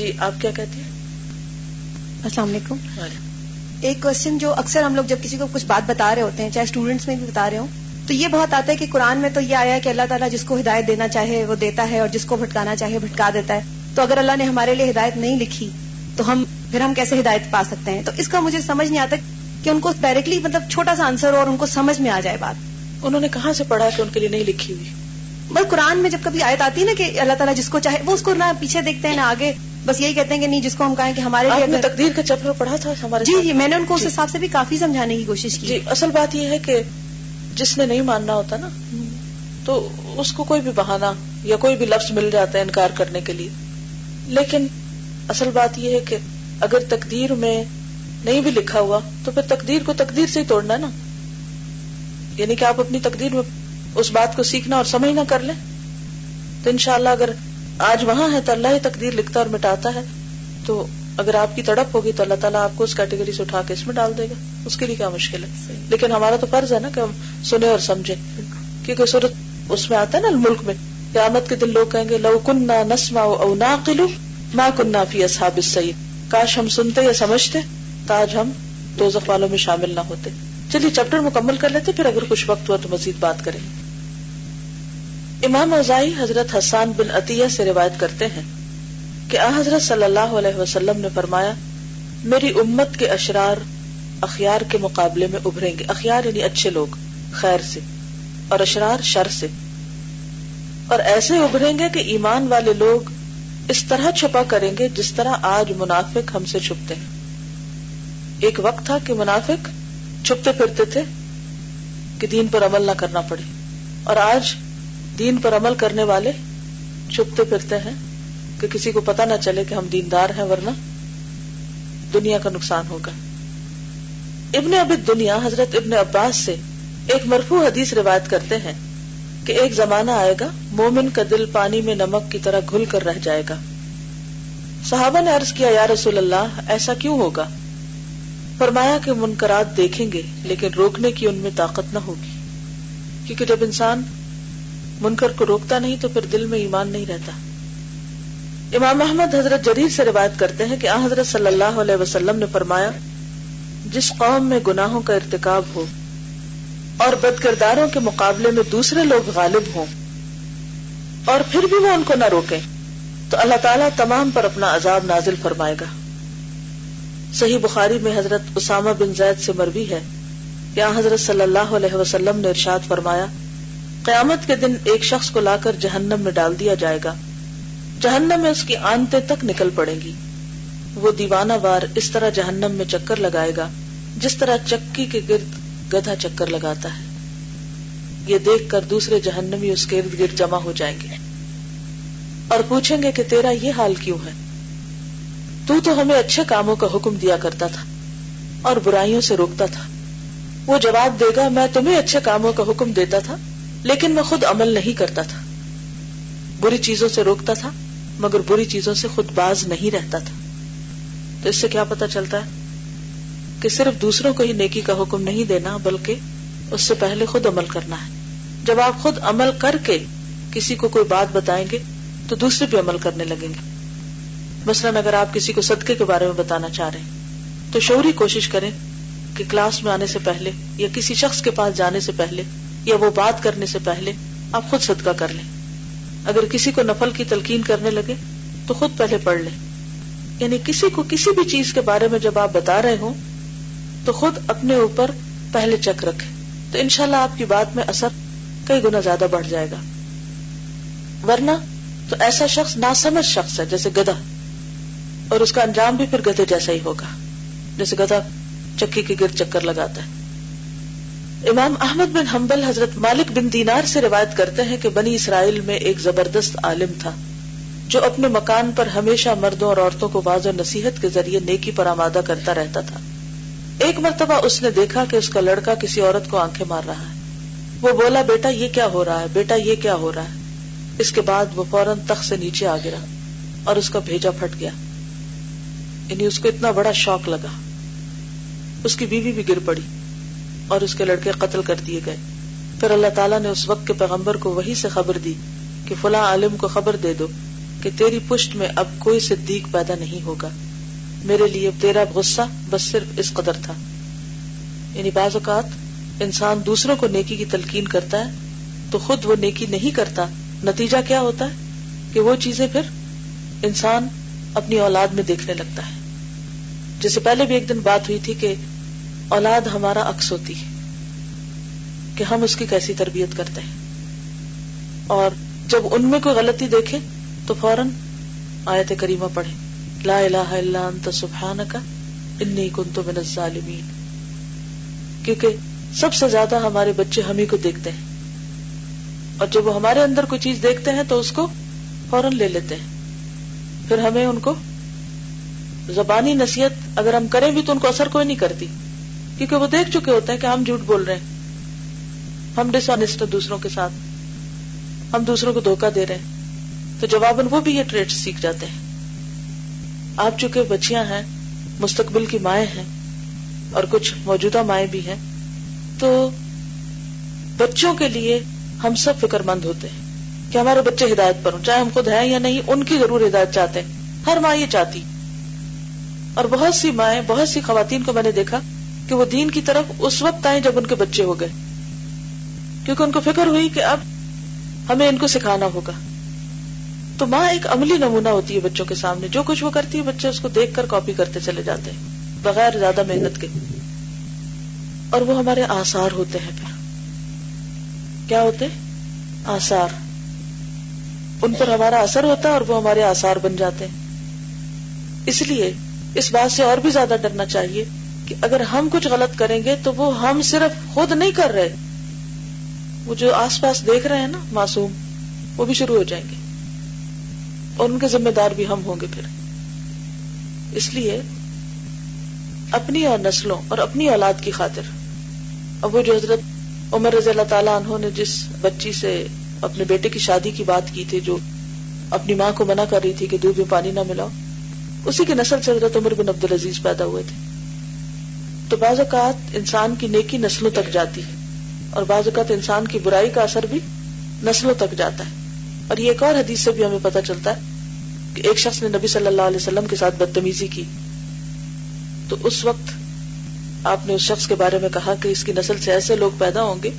جی آپ کیا کہتی ہیں؟ السلام علیکم. ایک کوسچن جو اکثر ہم لوگ جب کسی کو کچھ بات بتا رہے ہوتے ہیں، چاہے اسٹوڈنٹس میں بھی بتا رہے ہوں، تو یہ بہت آتا ہے کہ قرآن میں تو یہ آیا ہے کہ اللہ تعالیٰ جس کو ہدایت دینا چاہے وہ دیتا ہے اور جس کو بھٹکانا چاہے بھٹکا دیتا ہے. تو اگر اللہ نے ہمارے لیے ہدایت نہیں لکھی تو ہم کیسے ہدایت پا سکتے ہیں؟ تو اس کا مجھے سمجھ نہیں آتا کہ ان کو ڈائریکٹلی مطلب چھوٹا سا آنسر اور ان کو سمجھ میں آ جائے بات. انہوں نے کہاں سے پڑھا کہ ان کے لیے نہیں لکھی ہوئی؟ بس قرآن میں جب کبھی آیت آتی ہے نا کہ اللہ تعالیٰ جس کو چاہے، وہ اس کو نہ پیچھے دیکھتے ہیں نہ آگے، بس یہی کہتے ہیں کہ نہیں جس کو ہم کہیں کہ ہمارے لیے. تقدیر کا چپٹر پڑھا تھا ہمارے. جی میں نے ان کو اس حساب سے بھی کافی سمجھانے کی کوشش کی. اصل بات یہ ہے کہ جس نے نہیں ماننا ہوتا نا تو اس کو کوئی بھی بہانہ یا کوئی بھی لفظ مل جاتا ہے انکار کرنے کے لیے. لیکن اصل بات یہ ہے کہ اگر تقدیر میں نہیں بھی لکھا ہوا تو پھر تقدیر کو تقدیر سے ہی توڑنا نا. یعنی کہ آپ اپنی تقدیر میں اس بات کو سیکھنا اور سمجھنا کر لیں تو انشاءاللہ اگر آج وہاں ہے تو اللہ ہی تقدیر لکھتا اور مٹاتا ہے. تو اگر آپ کی تڑپ ہوگی تو اللہ تعالیٰ آپ کو اس کیٹیگری سے اٹھا کے اس میں ڈال دے گا. اس کے لیے کیا مشکل ہے؟ لیکن ہمارا تو فرض ہے نا کہ ہم سنیں اور سمجھیں. کیونکہ صورت اس میں آتا ہے نا الملک میں، قیامت کے دن لوگ کہیں گے لو کننا نسمع او نعقل ما کننا فی اصحاب السعیر، کاش ہم سنتے یا سمجھتے تاج ہم دوزخ والوں میں شامل نہ ہوتے. چلیے چیپٹر مکمل کر لیتے، پھر اگر کچھ وقت ہوا تو مزید بات کریں. امام اوزائی حضرت حسان بن عطیہ سے روایت کرتے ہیں کہ حضرت صلی اللہ علیہ وسلم نے فرمایا میری امت کے اشرار اخیار کے مقابلے میں ابھریں گے. اخیار یعنی اچھے لوگ خیر سے اور اشرار شر سے، اور ایسے ابھریں گے کہ ایمان والے لوگ اس طرح چھپا کریں گے جس طرح آج منافق ہم سے چھپتے ہیں. ایک وقت تھا کہ منافق چھپتے پھرتے تھے کہ دین پر عمل نہ کرنا پڑے، اور آج دین پر عمل کرنے والے چھپتے پھرتے ہیں کہ کسی کو پتہ نہ چلے کہ ہم دیندار ہیں ورنہ دنیا کا نقصان ہوگا. ابن ابی دنیا حضرت ابن عباس سے ایک مرفوع حدیث روایت کرتے ہیں کہ ایک زمانہ آئے گا مومن کا دل پانی میں نمک کی طرح گھل کر رہ جائے گا. صحابہ نے عرض کیا یا رسول اللہ ایسا کیوں ہوگا؟ فرمایا کہ منکرات دیکھیں گے لیکن روکنے کی ان میں طاقت نہ ہوگی، کیونکہ جب انسان منکر کو روکتا نہیں تو پھر دل میں ایمان نہیں رہتا. امام احمد حضرت جریر سے روایت کرتے ہیں کہ آن حضرت صلی اللہ علیہ وسلم نے فرمایا جس قوم میں گناہوں کا ارتکاب ہو اور بدکرداروں کے مقابلے میں دوسرے لوگ غالب ہوں اور پھر بھی وہ ان کو نہ روکیں تو اللہ تعالیٰ تمام پر اپنا عذاب نازل فرمائے گا. صحیح بخاری میں حضرت اسامہ بن زید سے مروی ہے کہ آن حضرت صلی اللہ علیہ وسلم نے ارشاد فرمایا قیامت کے دن ایک شخص کو لا کر جہنم میں ڈال دیا جائے گا، جہنم میں اس کی آنتیں تک نکل پڑیں گی. وہ دیوانہ وار اس طرح جہنم میں چکر لگائے گا جس طرح چکی کے گرد گدھا چکر لگاتا ہے. یہ دیکھ کر دوسرے جہنمی اس کے ارد گرد جمع ہو جائیں گے اور پوچھیں گے کہ تیرا یہ حال کیوں ہے؟ تو ہمیں اچھے کاموں کا حکم دیا کرتا تھا اور برائیوں سے روکتا تھا. وہ جواب دے گا میں تمہیں اچھے کاموں کا حکم دیتا تھا لیکن میں خود عمل نہیں کرتا تھا، بری چیزوں سے روکتا تھا مگر بری چیزوں سے خود باز نہیں رہتا تھا. تو اس سے کیا پتہ چلتا ہے کہ صرف دوسروں کو ہی نیکی کا حکم نہیں دینا بلکہ اس سے پہلے خود عمل کرنا ہے. جب آپ خود عمل کر کے کسی کو کوئی بات بتائیں گے تو دوسرے بھی عمل کرنے لگیں گے. مثلاً اگر آپ کسی کو صدقے کے بارے میں بتانا چاہ رہے ہیں تو شعوری کوشش کریں کہ کلاس میں آنے سے پہلے یا کسی شخص کے پاس جانے سے پہلے یا وہ بات کرنے سے پہلے آپ خود صدقہ کر لیں. اگر کسی کو نفل کی تلقین کرنے لگے تو خود پہلے پڑھ لیں. یعنی کسی کو کسی بھی چیز کے بارے میں جب آپ بتا رہے ہوں تو خود اپنے اوپر پہلے چیک رکھیں تو انشاءاللہ آپ کی بات میں اثر کئی گنا زیادہ بڑھ جائے گا. ورنہ تو ایسا شخص ناسمجھ شخص ہے جیسے گدھا، اور اس کا انجام بھی پھر گدھے جیسا ہی ہوگا جیسے گدھا چکی کے گرد چکر لگاتا ہے. امام احمد بن حنبل حضرت مالک بن دینار سے روایت کرتے ہیں کہ بنی اسرائیل میں ایک زبردست عالم تھا جو اپنے مکان پر ہمیشہ مردوں اور عورتوں کو واضح اور نصیحت کے ذریعے نیکی پر آمادہ کرتا رہتا تھا. ایک مرتبہ اس نے دیکھا کہ اس کا لڑکا کسی عورت کو آنکھیں مار رہا ہے. وہ بولا بیٹا یہ کیا ہو رہا ہے، بیٹا یہ کیا ہو رہا ہے. اس کے بعد وہ فوراً تخت سے نیچے آ گرا اور اس کا بھیجا پھٹ گیا. یعنی اس کو اتنا بڑا شوق لگا. اس کی بیوی بھی گر پڑی اور اس کے لڑکے قتل کر دیے گئے. پھر اللہ تعالیٰ نے اس وقت کے پیغمبر کو وحی سے خبر دی کہ فلاں عالم کو خبر دے دو کہ تیری پشت میں اب کوئی صدیق پیدا نہیں ہوگا، میرے لیے تیرا غصہ بس صرف اس قدر تھا۔ یعنی بعض اوقات انسان دوسروں کو نیکی کی تلقین کرتا ہے تو خود وہ نیکی نہیں کرتا، نتیجہ کیا ہوتا ہے کہ وہ چیزیں پھر انسان اپنی اولاد میں دیکھنے لگتا ہے۔ جس سے پہلے بھی ایک دن بات ہوئی تھی کہ اولاد ہمارا عکس ہوتی ہے، کہ ہم اس کی کیسی تربیت کرتے ہیں، اور جب ان میں کوئی غلطی دیکھے تو فوراً آیت کریمہ پڑھیں، لا الہ الا انت سبحانک انی کنت من الظالمین، کیونکہ سب سے زیادہ ہمارے بچے ہم ہی کو دیکھتے ہیں، اور جب وہ ہمارے اندر کوئی چیز دیکھتے ہیں تو اس کو فوراً لے لیتے ہیں، پھر ہمیں ان کو زبانی نصیحت اگر ہم کریں بھی تو ان کو اثر کوئی نہیں کرتی، کیونکہ وہ دیکھ چکے ہوتے ہیں کہ ہم جھوٹ بول رہے ہیں، ہم ڈس آنیسٹ ہیں دوسروں کے ساتھ، ہم دوسروں کو دھوکہ دے رہے ہیں، تو جواباً وہ بھی یہ ٹریٹ سیکھ جاتے ہیں۔ آپ چونکہ بچیاں ہیں، مستقبل کی مائیں ہیں، اور کچھ موجودہ مائیں بھی ہیں، تو بچوں کے لیے ہم سب فکر مند ہوتے ہیں کہ ہمارے بچے ہدایت پر ہوں، چاہے ہم خود ہیں یا نہیں، ان کی ضرور ہدایت چاہتے ہیں، ہر ماں یہ چاہتی۔ اور بہت سی مائیں، بہت سی خواتین کو میں نے دیکھا کہ وہ دین کی طرف اس وقت آئیں جب ان کے بچے ہو گئے، کیونکہ ان کو فکر ہوئی کہ اب ہمیں ان کو سکھانا ہوگا۔ تو ماں ایک عملی نمونہ ہوتی ہے بچوں کے سامنے، جو کچھ وہ کرتی ہے بچے اس کو دیکھ کر کاپی کرتے چلے جاتے ہیں بغیر زیادہ محنت کے، اور وہ ہمارے آثار ہوتے ہیں۔ پھر کیا ہوتے ہیں؟ آثار۔ ان پر ہمارا اثر ہوتا ہے اور وہ ہمارے آثار بن جاتے ہیں۔ اس لیے اس بات سے اور بھی زیادہ ڈرنا چاہیے کہ اگر ہم کچھ غلط کریں گے تو وہ ہم صرف خود نہیں کر رہے، وہ جو آس پاس دیکھ رہے ہیں نا معصوم، وہ بھی شروع ہو جائیں گے، اور ان کے ذمہ دار بھی ہم ہوں گے پھر۔ اس لیے اپنی اور نسلوں اور اپنی اولاد کی خاطر، اب وہ جو حضرت عمر رضی اللہ تعالیٰ عنہ نے جس بچی سے اپنے بیٹے کی شادی کی بات کی تھی، جو اپنی ماں کو منع کر رہی تھی کہ دودھ میں پانی نہ ملاؤ، اسی کی نسل سے حضرت عمر بن عبدالعزیز پیدا ہوئے تھے۔ تو بعض اوقات انسان کی نیکی نسلوں تک جاتی ہے، اور بعض اوقات انسان کی برائی کا اثر بھی نسلوں تک جاتا ہے۔ اور یہ ایک اور حدیث سے بھی ہمیں پتہ چلتا ہے کہ ایک شخص نے نبی صلی اللہ علیہ وسلم کے ساتھ بدتمیزی کی، تو اس وقت آپ نے اس شخص کے بارے میں کہا کہ اس کی نسل سے ایسے لوگ پیدا ہوں گے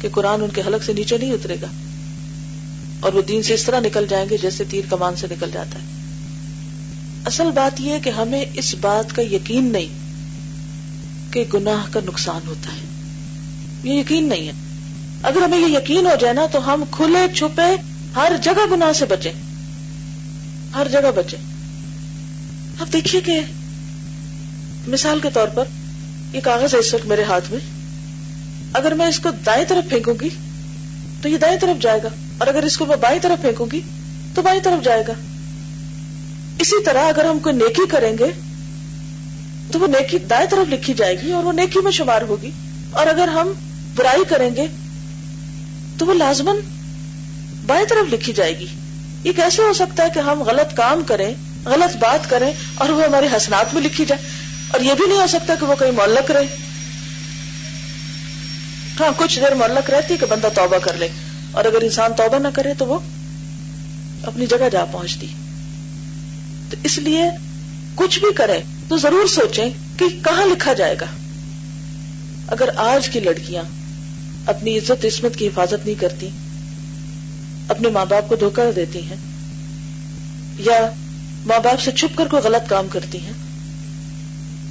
کہ قرآن ان کے حلق سے نیچے نہیں اترے گا، اور وہ دین سے اس طرح نکل جائیں گے جیسے تیر کمان سے نکل جاتا ہے۔ اصل بات یہ ہے کہ ہمیں اس بات کا یقین نہیں کہ گناہ کا نقصان ہوتا ہے، یہ یقین نہیں ہے۔ اگر ہمیں یہ یقین ہو جائے نا تو ہم کھلے چھپے ہر جگہ گناہ سے بچیں، ہر جگہ بچیں۔ اب دیکھیے کہ مثال کے طور پر یہ کاغذ ہے اس وقت میرے ہاتھ میں، اگر میں اس کو دائیں طرف پھینکوں گی تو یہ دائیں طرف جائے گا، اور اگر اس کو میں بائیں طرف پھینکوں گی تو بائیں طرف جائے گا۔ اسی طرح اگر ہم کوئی نیکی کریں گے تو وہ نیکی دائیں طرف لکھی جائے گی اور وہ نیکی میں شمار ہوگی، اور اگر ہم برائی کریں گے تو وہ لازماً بائیں طرف لکھی جائے گی۔ یہ کیسے ہو سکتا ہے کہ ہم غلط کام کریں، غلط بات کریں اور وہ ہمارے حسنات میں لکھی جائے، اور یہ بھی نہیں ہو سکتا کہ وہ کہیں معلق رہے۔ ہاں کچھ دیر معلق رہتی کہ بندہ توبہ کر لے، اور اگر انسان توبہ نہ کرے تو وہ اپنی جگہ جا پہنچتی۔ تو اس لیے کچھ بھی کریں تو ضرور سوچیں کہ کہاں لکھا جائے گا۔ اگر آج کی لڑکیاں اپنی عزت عصمت کی حفاظت نہیں کرتی، اپنے ماں باپ کو دھوکہ دیتی ہیں، یا ماں باپ سے چھپ کر کوئی غلط کام کرتی ہیں،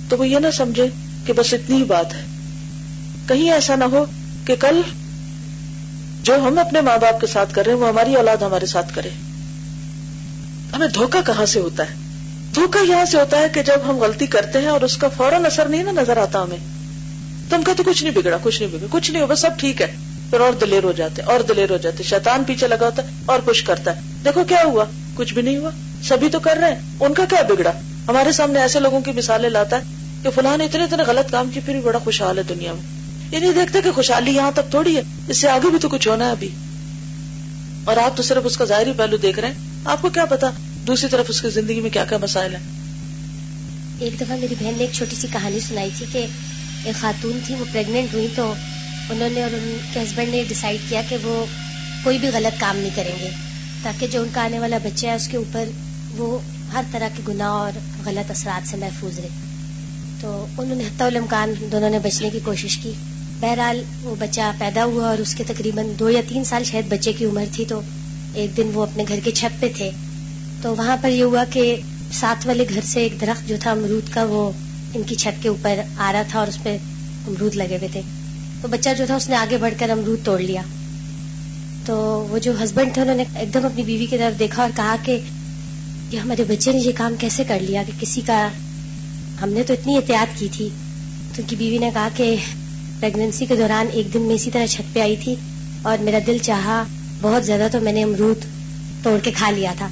تو وہ یہ نہ سمجھے کہ بس اتنی ہی بات ہے۔ کہیں ایسا نہ ہو کہ کل جو ہم اپنے ماں باپ کے ساتھ کر رہے ہیں وہ ہماری اولاد ہمارے ساتھ کرے۔ ہمیں دھوکہ کہاں سے ہوتا ہے؟ دھوکہ یہاں سے ہوتا ہے کہ جب ہم غلطی کرتے ہیں اور اس کا فوراً اثر نہیں نا نظر آتا ہمیں، تم کہتے کچھ نہیں بگڑا، کچھ نہیں بگڑا، کچھ نہیں ہو، بس سب ٹھیک ہے، پھر اور دلیر ہو جاتے اور دلیر ہو جاتے، شیطان پیچھے لگا ہوتا ہے اور پش کرتا ہے، دیکھو کیا ہوا، کچھ بھی نہیں ہوا، سبھی تو کر رہے ہیں، ان کا کیا بگڑا۔ ہمارے سامنے ایسے لوگوں کی مثالیں لاتا ہے کہ فلاں نے اتنے اتنے غلط کام کی پھر بھی بڑا خوشحال ہے دنیا میں۔ یہ نہیں دیکھتے کہ خوشحالی یہاں تک تھوڑی ہے، اس سے آگے بھی تو کچھ ہونا ہے ابھی، اور آپ تو صرف اس کا ظاہری پہلو دیکھ رہے ہیں، آپ کو کیا پتا دوسری طرف اس کی زندگی میں کیا کیا مسائل ہیں۔ ایک دفعہ میری بہن نے ایک چھوٹی سی کہانی سنائی تھی کہ ایک خاتون تھی، وہ پریگننٹ ہوئی تو انہوں نے اور ان کے ہسبینڈ نے ڈیسائیڈ کیا کہ وہ کوئی بھی غلط کام نہیں کریں گے، تاکہ جو ان کا آنے والا بچہ ہے اس کے اوپر وہ ہر طرح کے گناہ اور غلط اثرات سے محفوظ رہے. تو انہوں نے حتی الامکان دونوں نے بچنے کی کوشش کی. بہرحال وہ بچہ پیدا ہوا اور اس کے تقریباً 2 یا 3 سال شاید بچے کی عمر تھی. تو ایک دن وہ اپنے گھر کے چھت پہ تھے تو وہاں پر یہ ہوا کہ ساتھ والے گھر سے ایک درخت جو تھا امرود کا وہ ان کی چھت کے اوپر آ رہا تھا اور اس پہ امرود لگے ہوئے تھے. تو بچہ جو تھا اس نے آگے بڑھ کر امرود توڑ لیا. تو وہ جو ہسبینڈ تھے انہوں نے ایک دم اپنی بیوی کی طرف دیکھا اور کہا کہ یہ ہمارے بچے نے یہ کام کیسے کر لیا کہ کسی کا ہم نے تو اتنی احتیاط کی تھی. تو ان کی بیوی نے کہا کہ پریگننسی کے دوران ایک دن میں اسی طرح چھت پہ آئی تھی اور میرا دل چاہا بہت زیادہ تو میں نے امرود توڑ کے کھا لیا تھا.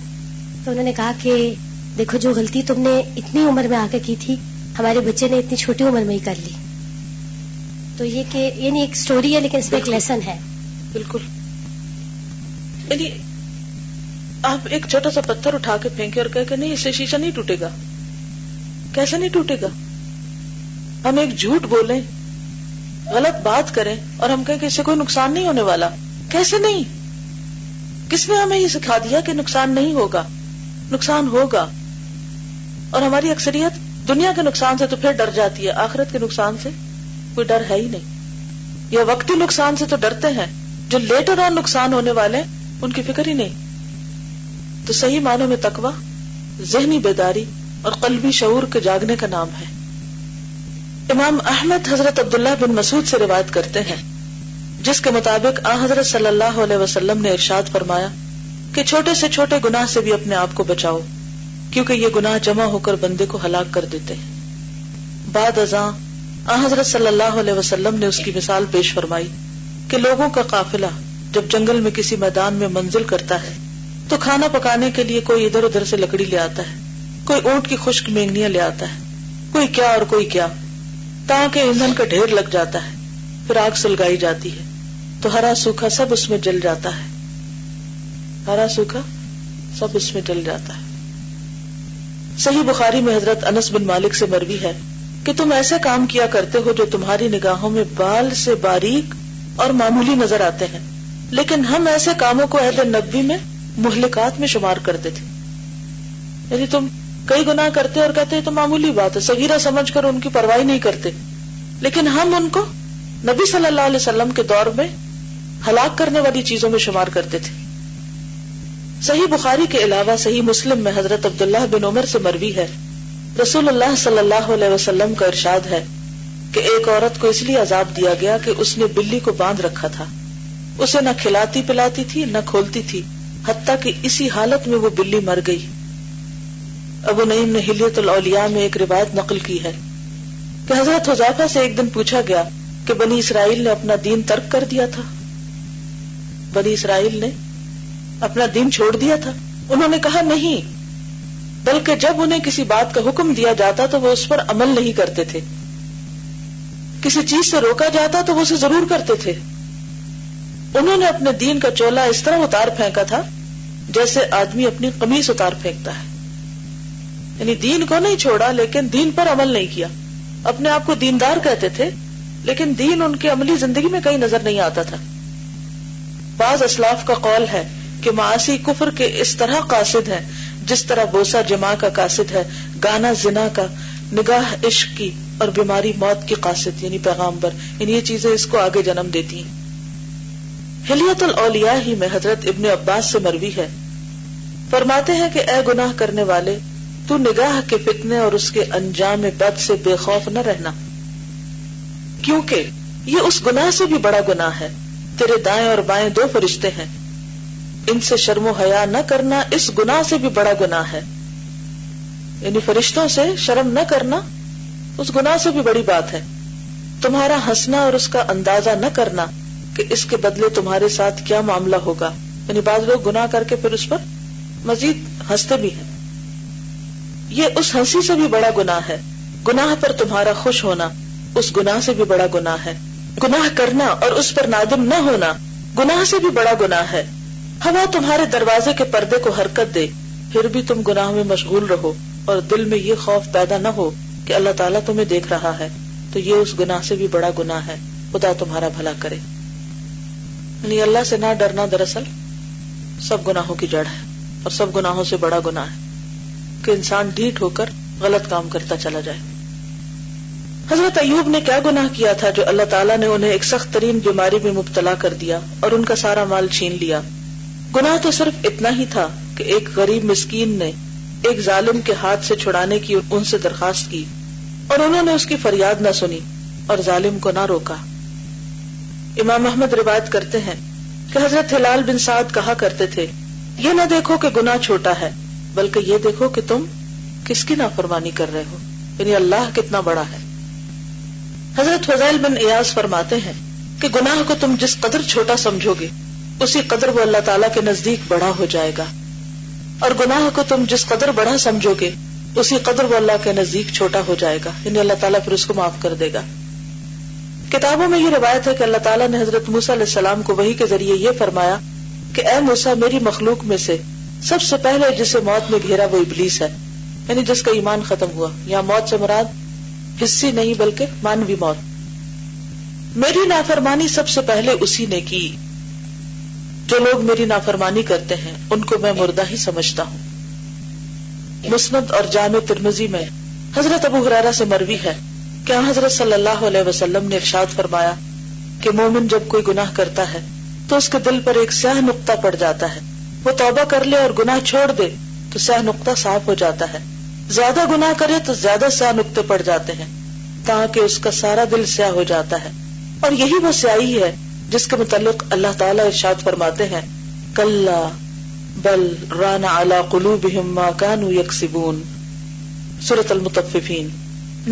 تو انہوں نے کہا کہ دیکھو جو غلطی تم نے اتنی عمر میں آ کے کی تھی ہمارے بچے نے اتنی چھوٹی عمر میں ہی کر لی. تو یہ کہ یعنی ایک سٹوری ہے لیکن اس میں ایک لیسن ہے. بالکل یعنی آپ ایک چھوٹا سا پتھر اٹھا کے پھینکے اور کہہ کہ نہیں اس سے شیشہ نہیں ٹوٹے گا. کیسے نہیں ٹوٹے گا؟ ہم ایک جھوٹ بولیں غلط بات کریں اور ہم کہیں کہ اس سے کوئی نقصان نہیں ہونے والا. کیسے نہیں؟ کس نے ہمیں یہ سکھا دیا کہ نقصان نہیں ہوگا؟ نقصان ہوگا. اور ہماری اکثریت دنیا کے نقصان سے تو پھر ڈر جاتی ہے آخرت کے نقصان سے کوئی ڈر ہے ہی نہیں. یہ وقتی نقصان سے تو ڈرتے ہیں جو لیٹر آن نقصان ہونے والے ان کی فکر ہی نہیں. تو صحیح معنوں میں تقویٰ ذہنی بیداری اور قلبی شعور کے جاگنے کا نام ہے. امام احمد حضرت عبداللہ بن مسعود سے روایت کرتے ہیں جس کے مطابق آن حضرت صلی اللہ علیہ وسلم نے ارشاد فرمایا کہ چھوٹے سے چھوٹے گناہ سے بھی اپنے آپ کو بچاؤ کیونکہ یہ گناہ جمع ہو کر بندے کو ہلاک کر دیتے ہیں. بعد ازاں آن حضرت صلی اللہ علیہ وسلم نے اس کی مثال پیش فرمائی کہ لوگوں کا قافلہ جب جنگل میں کسی میدان میں منزل کرتا ہے تو کھانا پکانے کے لیے کوئی ادھر ادھر سے لکڑی لے آتا ہے, کوئی اونٹ کی خشک مینگنیاں لے آتا ہے, کوئی کیا اور کوئی کیا, تاکہ ایندھن کا ڈھیر لگ جاتا ہے. پھر آگ سلگائی جاتی ہے تو ہرا سوکھا سب اس میں جل جاتا ہے. ہرا سوکھا سب اس میں جل جاتا ہے. صحیح بخاری میں حضرت انس بن مالک سے مروی ہے کہ تم ایسے کام کیا کرتے ہو جو تمہاری نگاہوں میں بال سے باریک اور معمولی نظر آتے ہیں, لیکن ہم ایسے کاموں کو عہد نبوی میں مہلکات میں شمار کرتے تھے. یعنی تم کئی گناہ کرتے اور کہتے ہیں تو معمولی بات ہے, صغیرہ سمجھ کر ان کی پرواہی نہیں کرتے, لیکن ہم ان کو نبی صلی اللہ علیہ وسلم کے دور میں ہلاک کرنے والی چیزوں میں شمار کرتے تھے. صحیح بخاری کے علاوہ صحیح مسلم میں حضرت عبداللہ بن عمر سے مروی ہے رسول اللہ صلی اللہ علیہ وسلم کا ارشاد ہے کہ ایک عورت کو اس لیے عذاب دیا گیا کہ اس نے بلی کو باندھ رکھا تھا, اسے نہ کھلاتی پلاتی تھی نہ کھولتی تھی, حتیٰ کہ اسی حالت میں وہ بلی مر گئی. ابو نعیم نے حلیت الاولیاء میں ایک روایت نقل کی ہے کہ حضرت حذیفہ سے ایک دن پوچھا گیا کہ بنی اسرائیل نے اپنا دین ترک کر دیا تھا, بنی اسرائیل نے اپنا دین چھوڑ دیا تھا؟ انہوں نے کہا نہیں, بلکہ جب انہیں کسی بات کا حکم دیا جاتا تو وہ اس پر عمل نہیں کرتے تھے, کسی چیز سے روکا جاتا تو وہ اسے ضرور کرتے تھے. انہوں نے اپنے دین کا چولا اس طرح اتار پھینکا تھا جیسے آدمی اپنی قمیص اتار پھینکتا ہے. یعنی دین کو نہیں چھوڑا لیکن دین پر عمل نہیں کیا. اپنے آپ کو دیندار کہتے تھے لیکن دین ان کی عملی زندگی میں کہیں نظر نہیں آتا تھا. بعض اسلاف کا قول ہے کہ معاصی کفر کے اس طرح قاصد ہیں جس طرح بوسہ جمع کا قاصد ہے, گانا زنا کا, نگاہ عشق کی, اور بیماری موت کی قاصد یعنی پیغامبر. یعنی یہ چیزیں اس کو آگے جنم دیتی ہیں. حلیت الاولیاء ہی میں حضرت ابن عباس سے مروی ہے, فرماتے ہیں کہ اے گناہ کرنے والے تو نگاہ کے فتنے اور اس کے انجام بد سے بے خوف نہ رہنا, کیونکہ یہ اس گناہ سے بھی بڑا گناہ ہے. تیرے دائیں اور بائیں 2 فرشتے ہیں, ان سے شرم و حیا نہ کرنا اس گناہ سے بھی بڑا گناہ ہے. یعنی فرشتوں سے شرم نہ کرنا اس گناہ سے بھی بڑی بات ہے. تمہارا ہنسنا اور اس کا اندازہ نہ کرنا کہ اس کے بدلے تمہارے ساتھ کیا معاملہ ہوگا. یعنی بعض لوگ گناہ کر کے پھر اس پر مزید ہنستے بھی ہیں. یہ اس ہنسی سے بھی بڑا گناہ ہے. گناہ پر تمہارا خوش ہونا اس گناہ سے بھی بڑا گناہ ہے. گناہ کرنا اور اس پر نادم نہ ہونا گناہ سے بھی بڑا گناہ ہے. ہوا تمہارے دروازے کے پردے کو حرکت دے پھر بھی تم گناہ میں مشغول رہو اور دل میں یہ خوف پیدا نہ ہو کہ اللہ تعالیٰ تمہیں دیکھ رہا ہے, تو یہ اس گناہ سے بھی بڑا گناہ ہے. خدا تمہارا بھلا کرے. یعنی اللہ سے نہ ڈرنا دراصل سب گناہوں کی جڑ ہے اور سب گناہوں سے بڑا گناہ ہے کہ انسان ڈھیٹ ہو کر غلط کام کرتا چلا جائے۔ حضرت ایوب نے کیا گناہ کیا تھا جو اللہ تعالیٰ نے انہیں ایک سخت ترین بیماری میں مبتلا کر دیا اور ان کا سارا مال چھین لیا؟ گناہ تو صرف اتنا ہی تھا کہ ایک غریب مسکین نے ایک ظالم کے ہاتھ سے چھڑانے کی ان سے درخواست کی اور انہوں نے اس کی فریاد نہ سنی اور ظالم کو نہ روکا۔ امام احمد روایت کرتے ہیں کہ حضرت ہلال بن سعد کہا کرتے تھے، یہ نہ دیکھو کہ گناہ چھوٹا ہے بلکہ یہ دیکھو کہ تم کس کی نافرمانی کر رہے ہو، یعنی اللہ کتنا بڑا ہے۔ حضرت فضیل بن ایاز فرماتے ہیں کہ گناہ کو تم جس قدر چھوٹا سمجھو گے اسی قدر وہ اللہ تعالیٰ کے نزدیک بڑا ہو جائے گا، اور گناہ کو تم جس قدر بڑا سمجھو گے اسی قدر وہ اللہ کے نزدیک چھوٹا ہو جائے گا، یعنی اللہ تعالیٰ پھر اس کو معاف کر دے گا۔ کتابوں میں یہ روایت ہے کہ اللہ تعالیٰ نے حضرت موسیٰ علیہ السلام کو وحی کے ذریعے یہ فرمایا کہ اے موسیٰ، میری مخلوق میں سے سب سے پہلے جسے موت میں گھیرا وہ ابلیس ہے، یعنی جس کا ایمان ختم ہوا۔ یہاں موت سے مراد حصی نہیں بلکہ مانوی موت۔ میری نافرمانی سب سے پہلے اسی نے کی۔ جو لوگ میری نافرمانی کرتے ہیں ان کو میں مردہ ہی سمجھتا ہوں۔ مسند اور جامع ترمذی میں حضرت ابو ہریرہ سے مروی ہے کہ حضرت صلی اللہ علیہ وسلم نے ارشاد فرمایا کہ مومن جب کوئی گناہ کرتا ہے تو اس کے دل پر ایک سیاہ نقطہ پڑ جاتا ہے، وہ توبہ کر لے اور گناہ چھوڑ دے تو سیاہ نقطہ صاف ہو جاتا ہے، زیادہ گناہ کرے تو زیادہ سیاہ نقطے پڑ جاتے ہیں تاکہ اس کا سارا دل سیاہ ہو جاتا ہے، اور یہی وہ سیاہی ہے جس کے متعلق اللہ تعالیٰ ارشاد فرماتے ہیں کلا بل ران علی قلوبہم ما کانوا یکسبون، سورۃ المطففین۔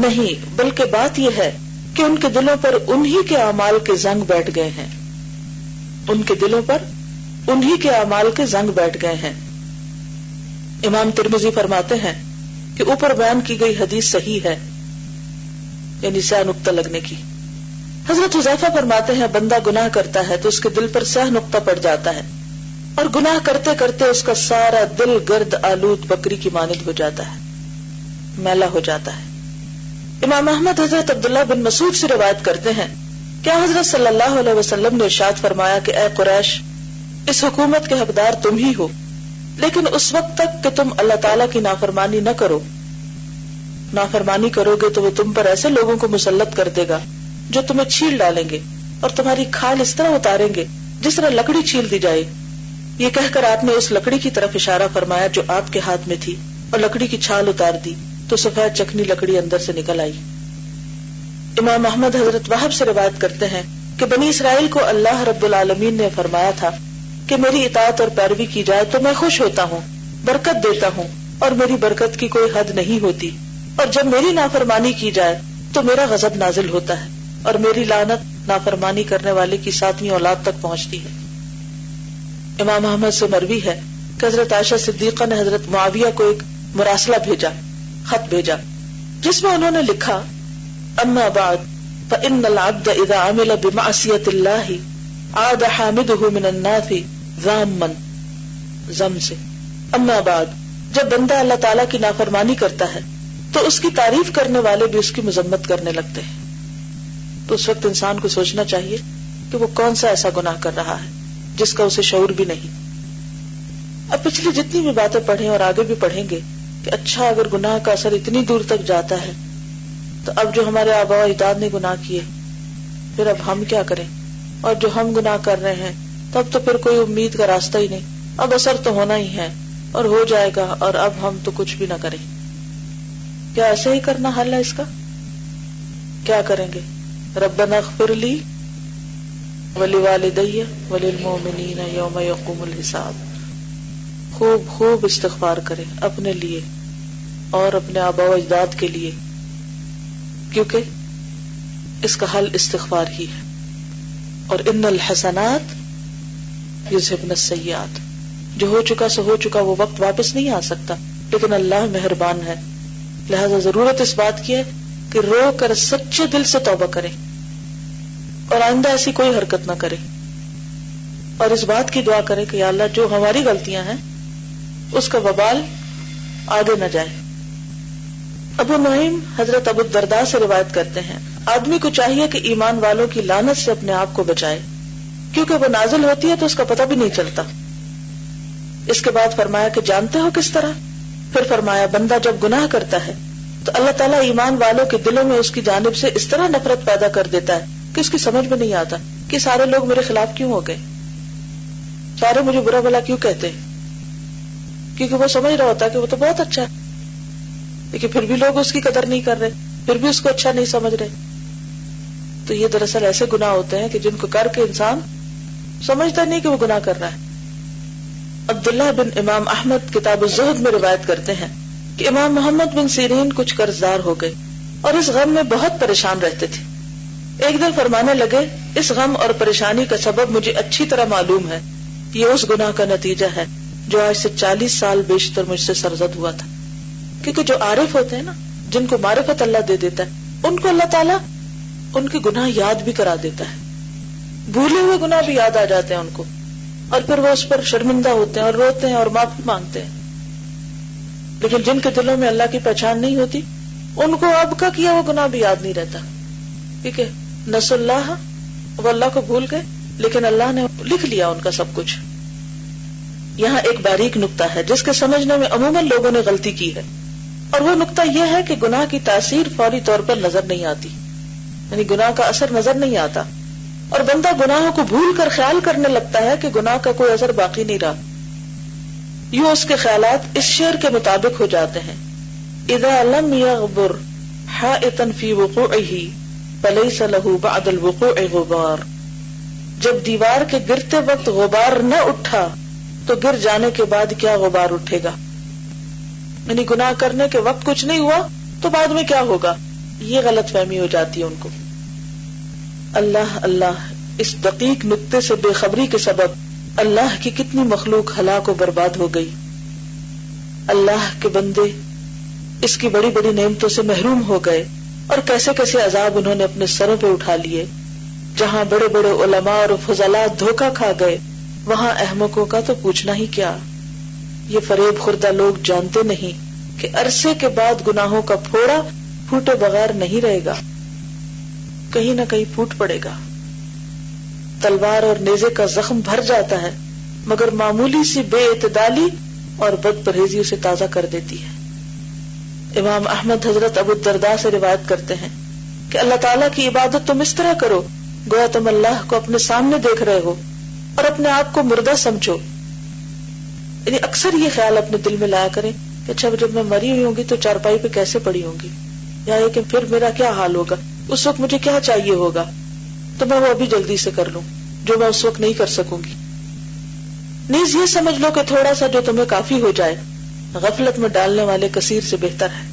نہیں بلکہ بات یہ ہے کہ ان کے دلوں پر انہی کے اعمال کے زنگ بیٹھ گئے ہیں، ان کے دلوں پر انہی کے اعمال کے زنگ بیٹھ گئے ہیں۔ امام ترمذی فرماتے ہیں کہ اوپر بیان کی گئی حدیث صحیح ہے، یعنی سیاہ نقطہ لگنے کی۔ حضرت حذیفہ فرماتے ہیں بندہ گناہ کرتا ہے تو اس کے دل پر سیاہ نقطہ پڑ جاتا ہے، اور گناہ کرتے کرتے اس کا سارا دل گرد آلود بکری کی مانند ہو جاتا ہے، میلا ہو جاتا ہے۔ امام احمد حضرت عبداللہ بن مسعود سے روایت کرتے ہیں کیا حضرت صلی اللہ علیہ وسلم نے ارشاد فرمایا کہ اے قریش، اس حکومت کے حقدار تم ہی ہو، لیکن اس وقت تک کہ تم اللہ تعالیٰ کی نافرمانی نہ کرو، نافرمانی کرو گے تو وہ تم پر ایسے لوگوں کو مسلط کر دے گا جو تمہیں چھیل ڈالیں گے اور تمہاری کھال اس طرح اتاریں گے جس طرح لکڑی چھیل دی جائے۔ یہ کہہ کر آپ نے اس لکڑی کی طرف اشارہ فرمایا جو آپ کے ہاتھ میں تھی، اور لکڑی کی چھال اتار دی تو سفید چکنی لکڑی اندر سے نکل آئی۔ امام احمد حضرت وہب سے روایت کرتے ہیں کہ بنی اسرائیل کو اللہ رب العالمین نے فرمایا تھا کہ میری اطاعت اور پیروی کی جائے تو میں خوش ہوتا ہوں، برکت دیتا ہوں، اور میری برکت کی کوئی حد نہیں ہوتی، اور جب میری نافرمانی کی جائے تو میرا غضب نازل ہوتا ہے، اور میری لعنت نافرمانی کرنے والے کی 7ویں اولاد تک پہنچتی ہے۔ امام احمد سے مروی ہے کہ حضرت عائشہ صدیقہ نے حضرت معاویہ کو ایک مراسلہ بھیجا، خط بھیجا، جس میں انہوں نے لکھا اما بعد فان العبد اذا عمل بمعصیت اللہ عاد حامده من الناس ذاما، ذم سے۔ اما بعد، جب بندہ اللہ تعالیٰ کی نافرمانی کرتا ہے تو اس کی تعریف کرنے والے بھی اس کی مذمت کرنے لگتے ہیں، تو اس وقت انسان کو سوچنا چاہیے کہ وہ کون سا ایسا گناہ کر رہا ہے جس کا اسے شعور بھی نہیں۔ اب پچھلی جتنی بھی باتیں پڑھیں اور آگے بھی پڑھیں گے کہ اچھا اگر گناہ کا اثر اتنی دور تک جاتا ہے تو اب جو ہمارے آبا و اجداد نے گناہ کیے پھر اب ہم کیا کریں، اور جو ہم گناہ کر رہے ہیں تو اب تو پھر کوئی امید کا راستہ ہی نہیں، اب اثر تو ہونا ہی ہے اور ہو جائے گا، اور اب ہم تو کچھ بھی نہ کریں۔ کیا ایسے ہی کرنا حل ہے اس کا؟ کیا کریں گے؟ ربنا اغفر لی ولوالدی وللمؤمنین یوم یقوم الحساب۔ خوب خوب استغفار کریں اپنے لیے اور اپنے آبا و اجداد کے لیے، کیونکہ اس کا حل استغفار ہی ہے، اور ان الحسنات یذہبن السیئات، جو ہو چکا سو ہو چکا، وہ وقت واپس نہیں آ سکتا، لیکن اللہ مہربان ہے، لہذا ضرورت اس بات کی ہے کہ رو کر سچے دل سے توبہ کریں اور آئندہ ایسی کوئی حرکت نہ کریں، اور اس بات کی دعا کریں کہ یا اللہ، جو ہماری غلطیاں ہیں اس کا وبال آگے نہ جائے۔ ابو نعیم حضرت ابو الدرداء سے روایت کرتے ہیں آدمی کو چاہیے کہ ایمان والوں کی لعنت سے اپنے آپ کو بچائے، کیونکہ وہ نازل ہوتی ہے تو اس کا پتہ بھی نہیں چلتا، اس کے بعد فرمایا کہ جانتے ہو کس طرح؟ پھر فرمایا بندہ جب گناہ کرتا ہے تو اللہ تعالیٰ ایمان والوں کے دلوں میں اس کی جانب سے اس طرح نفرت پیدا کر دیتا ہے کہ اس کی سمجھ میں نہیں آتا کہ سارے لوگ میرے خلاف کیوں ہو گئے، سارے مجھے برا بھلا کیوں کہتے ہیں، کیونکہ وہ سمجھ رہا ہوتا ہے کہ وہ تو بہت اچھا ہے لیکن پھر بھی لوگ اس کی قدر نہیں کر رہے، پھر بھی اس کو اچھا نہیں سمجھ رہے. تو یہ دراصل ایسے گناہ ہوتے ہیں کہ جن کو کر کے انسان سمجھتا نہیں کہ وہ گناہ کر رہا ہے. عبداللہ بن امام احمد کتاب الزہد میں روایت کرتے ہیں کہ امام محمد بن سیرین کچھ قرضدار ہو گئے اور اس غم میں بہت پریشان رہتے تھے. ایک دن فرمانے لگے اس غم اور پریشانی کا سبب مجھے اچھی طرح معلوم ہے، یہ اس گناہ کا نتیجہ ہے جو آج سے 40 سال بیشتر مجھ سے سرزد ہوا تھا. کیونکہ جو عارف ہوتے ہیں نا، جن کو معرفت اللہ دے دیتا ہے، ان کو اللہ تعالیٰ ان کے گناہ یاد بھی کرا دیتا ہے، بھولے ہوئے گناہ بھی یاد آ جاتے ہیں ان کو، اور پھر وہ اس پر شرمندہ ہوتے ہیں اور روتے ہیں اور معافی مانگتے ہیں. لیکن جن کے دلوں میں اللہ کی پہچان نہیں ہوتی، ان کو اب کا کیا وہ گناہ بھی یاد نہیں رہتا. ٹھیک ہے، نسوا اللہ، وہ اللہ کو بھول گئے لیکن اللہ نے لکھ لیا ان کا سب کچھ. یہاں ایک باریک نقطہ ہے جس کے سمجھنے میں عموماً لوگوں نے غلطی کی ہے، اور وہ نقطہ یہ ہے کہ گناہ کی تاثیر فوری طور پر نظر نہیں آتی، یعنی گناہ کا اثر نظر نہیں آتا، اور بندہ گناہوں کو بھول کر خیال کرنے لگتا ہے کہ گناہ کا کوئی اثر باقی نہیں رہا. یوں اس کے خیالات اس شعر کے مطابق ہو جاتے ہیں، اذا لم یغبر حائطا فی وقوعہ فلیس لہ بعد الوقوع غبار، جب دیوار کے گرتے وقت غبار نہ اٹھا تو گر جانے کے بعد کیا غبار اٹھے گا. یعنی گناہ کرنے کے وقت کچھ نہیں ہوا تو بعد میں کیا ہوگا، یہ غلط فہمی ہو جاتی ہے ان کو. اللہ اللہ، اس دقیق نقطے سے بے خبری کے سبب اللہ کی کتنی مخلوق ہلاک و برباد ہو گئی. اللہ کے بندے اس کی بڑی بڑی نعمتوں سے محروم ہو گئے، اور کیسے کیسے عذاب انہوں نے اپنے سروں پہ اٹھا لیے. جہاں بڑے بڑے علماء اور فضلاء دھوکہ کھا گئے، وہاں احمقوں کا تو پوچھنا ہی کیا. یہ فریب خوردہ لوگ جانتے نہیں کہ عرصے کے بعد گناہوں کا پھوڑا پھوٹے بغیر نہیں رہے گا، کہیں نہ کہیں پھوٹ پڑے گا. تلوار اور نیزے کا زخم بھر جاتا ہے، مگر معمولی سی بے اعتدالی اور بد پرہیزی اسے تازہ کر دیتی ہے. امام احمد حضرت ابو الدرداء سے روایت کرتے ہیں کہ اللہ تعالیٰ کی عبادت تم اس طرح کرو گویا تم اللہ کو اپنے سامنے دیکھ رہے ہو، اور اپنے آپ کو مردہ سمجھو. یعنی اکثر یہ خیال اپنے دل میں لایا کریں کہ اچھا جب میں مری ہوئی ہوں گی تو چارپائی پہ کیسے پڑی ہوں گی، یا یہ کہ پھر میرا کیا حال ہوگا، اس وقت مجھے کیا چاہیے ہوگا، تو میں وہ ابھی جلدی سے کر لوں جو میں اس وقت نہیں کر سکوں گی. نیز یہ سمجھ لو کہ تھوڑا سا جو تمہیں کافی ہو جائے غفلت میں ڈالنے والے کثیر سے بہتر ہے.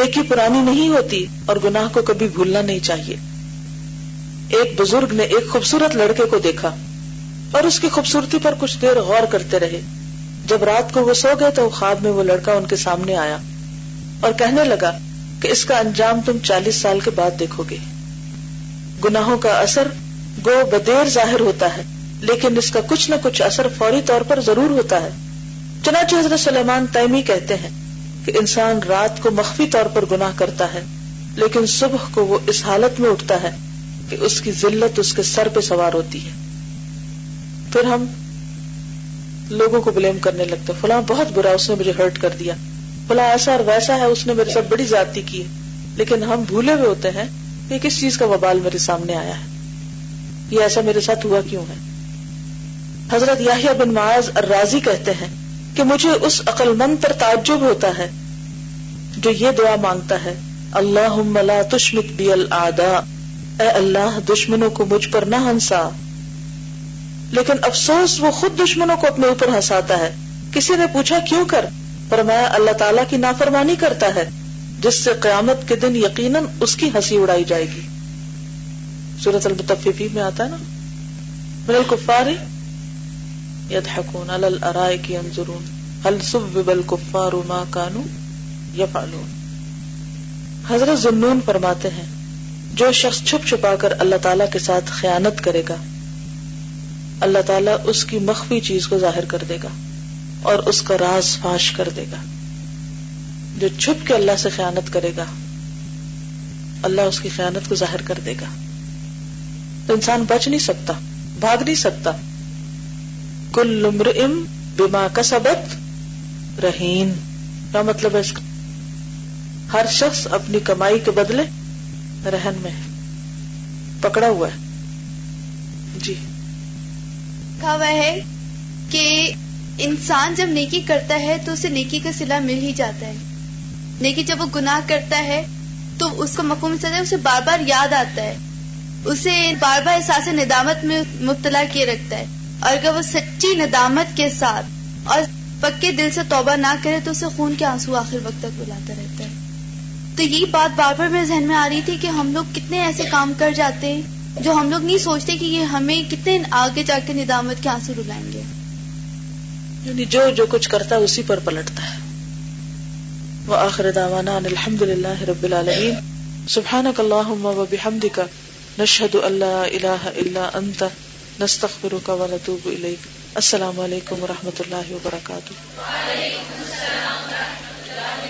نیکی پرانی نہیں ہوتی، اور گناہ کو کبھی بھولنا نہیں چاہیے. ایک بزرگ نے ایک خوبصورت لڑکے کو دیکھا اور اس کی خوبصورتی پر کچھ دیر غور کرتے رہے. جب رات کو وہ سو گئے تو خواب میں وہ لڑکا ان کے سامنے آیا اور کہنے لگا کہ اس کا انجام تم 40 سال کے بعد دیکھو گے. گناہوں کا اثر گو بدیر ظاہر ہوتا ہے، لیکن اس کا کچھ نہ کچھ اثر فوری طور پر ضرور ہوتا ہے. چنانچہ حضرت سلیمان تیمی کہتے ہیں کہ انسان رات کو مخفی طور پر گناہ کرتا ہے، لیکن صبح کو وہ اس حالت میں اٹھتا ہے کہ اس کی ذلت اس کے سر پہ سوار ہوتی ہے. پھر ہم لوگوں کو بلیم کرنے لگتے، فلاں بہت برا، اس نے مجھے ہرٹ کر دیا، فلاں ایسا اور ویسا ہے، اس نے میرے ساتھ بڑی زیادتی کی. لیکن ہم بھولے ہوئے ہوتے ہیں کہ کس چیز کا وبال میرے سامنے آیا ہے، یہ ایسا میرے ساتھ ہوا کیوں ہے. حضرت یحییٰ بن معاذ الرازی کہتے ہیں کہ مجھے اس عقل مند پر تعجب ہوتا ہے جو یہ دعا مانگتا ہے، اللہم لا تشمت بی الاعداء، اے اللہ دشمنوں کو مجھ پر نہ ہنسا. لیکن افسوس وہ خود دشمنوں کو اپنے اوپر ہنساتا ہے. کسی نے پوچھا کیوں کر؟ فرمایا اللہ تعالیٰ کی نافرمانی کرتا ہے، جس سے قیامت کے دن یقیناً اس کی ہنسی اڑائی جائے گی. سورۃ المطففین میں آتا ہے نا، من الکفار یضحکون علی الارائک ینظرون هل سبب الکفار ما کانوا یفعلون. حضرت ذوالنون فرماتے ہیں جو شخص چھپ چھپا کر اللہ تعالیٰ کے ساتھ خیانت کرے گا، اللہ تعالیٰ اس کی مخفی چیز کو ظاہر کر دے گا اور اس کا راز فاش کر دے گا. جو چھپ کے اللہ سے خیانت کرے گا، اللہ اس کی خیانت کو ظاہر کر دے گا. تو انسان بچ نہیں سکتا، بھاگ نہیں سکتا. کل امرئ بما کسبت رہین. کیا مطلب ہے اس کا؟ ہر شخص اپنی کمائی کے بدلے رہن میں پکڑا ہوا ہے. جی کہا ہوا ہے کہ انسان جب نیکی کرتا ہے تو اسے نیکی کا صلہ مل ہی جاتا ہے. نیکی جب وہ گناہ کرتا ہے تو اس کو مفہوم سمجھتا ہے, اسے بار بار یاد آتا ہے, اسے بار بار احساس ندامت میں مبتلا کیے رکھتا ہے. اور اگر وہ سچی ندامت کے ساتھ اور پکے دل سے توبہ نہ کرے تو اسے خون کے آنسو آخر وقت تک بلاتا رہتا ہے. تو یہی بات بار بار میرے ذہن میں آ رہی تھی کہ ہم لوگ کتنے ایسے کام کر جاتے ہیں جو ہم لوگ نہیں سوچتے کہ یہ ہمیں کتنے آگے جا کے ندامت کے آنسو رلائیں گے. یعنی جو کچھ کرتا ہے اسی پر پلٹتا ہے. وآخر دعوانا ان الحمد للہ رب العالمین. سبحانک اللہم وبحمدک نشہد ان لا الہ الا انت نستغفرک ونتوب الیک. السلام علیکم ورحمۃ اللہ وبرکاتہ. وعلیکم السلام ورحمۃ اللہ.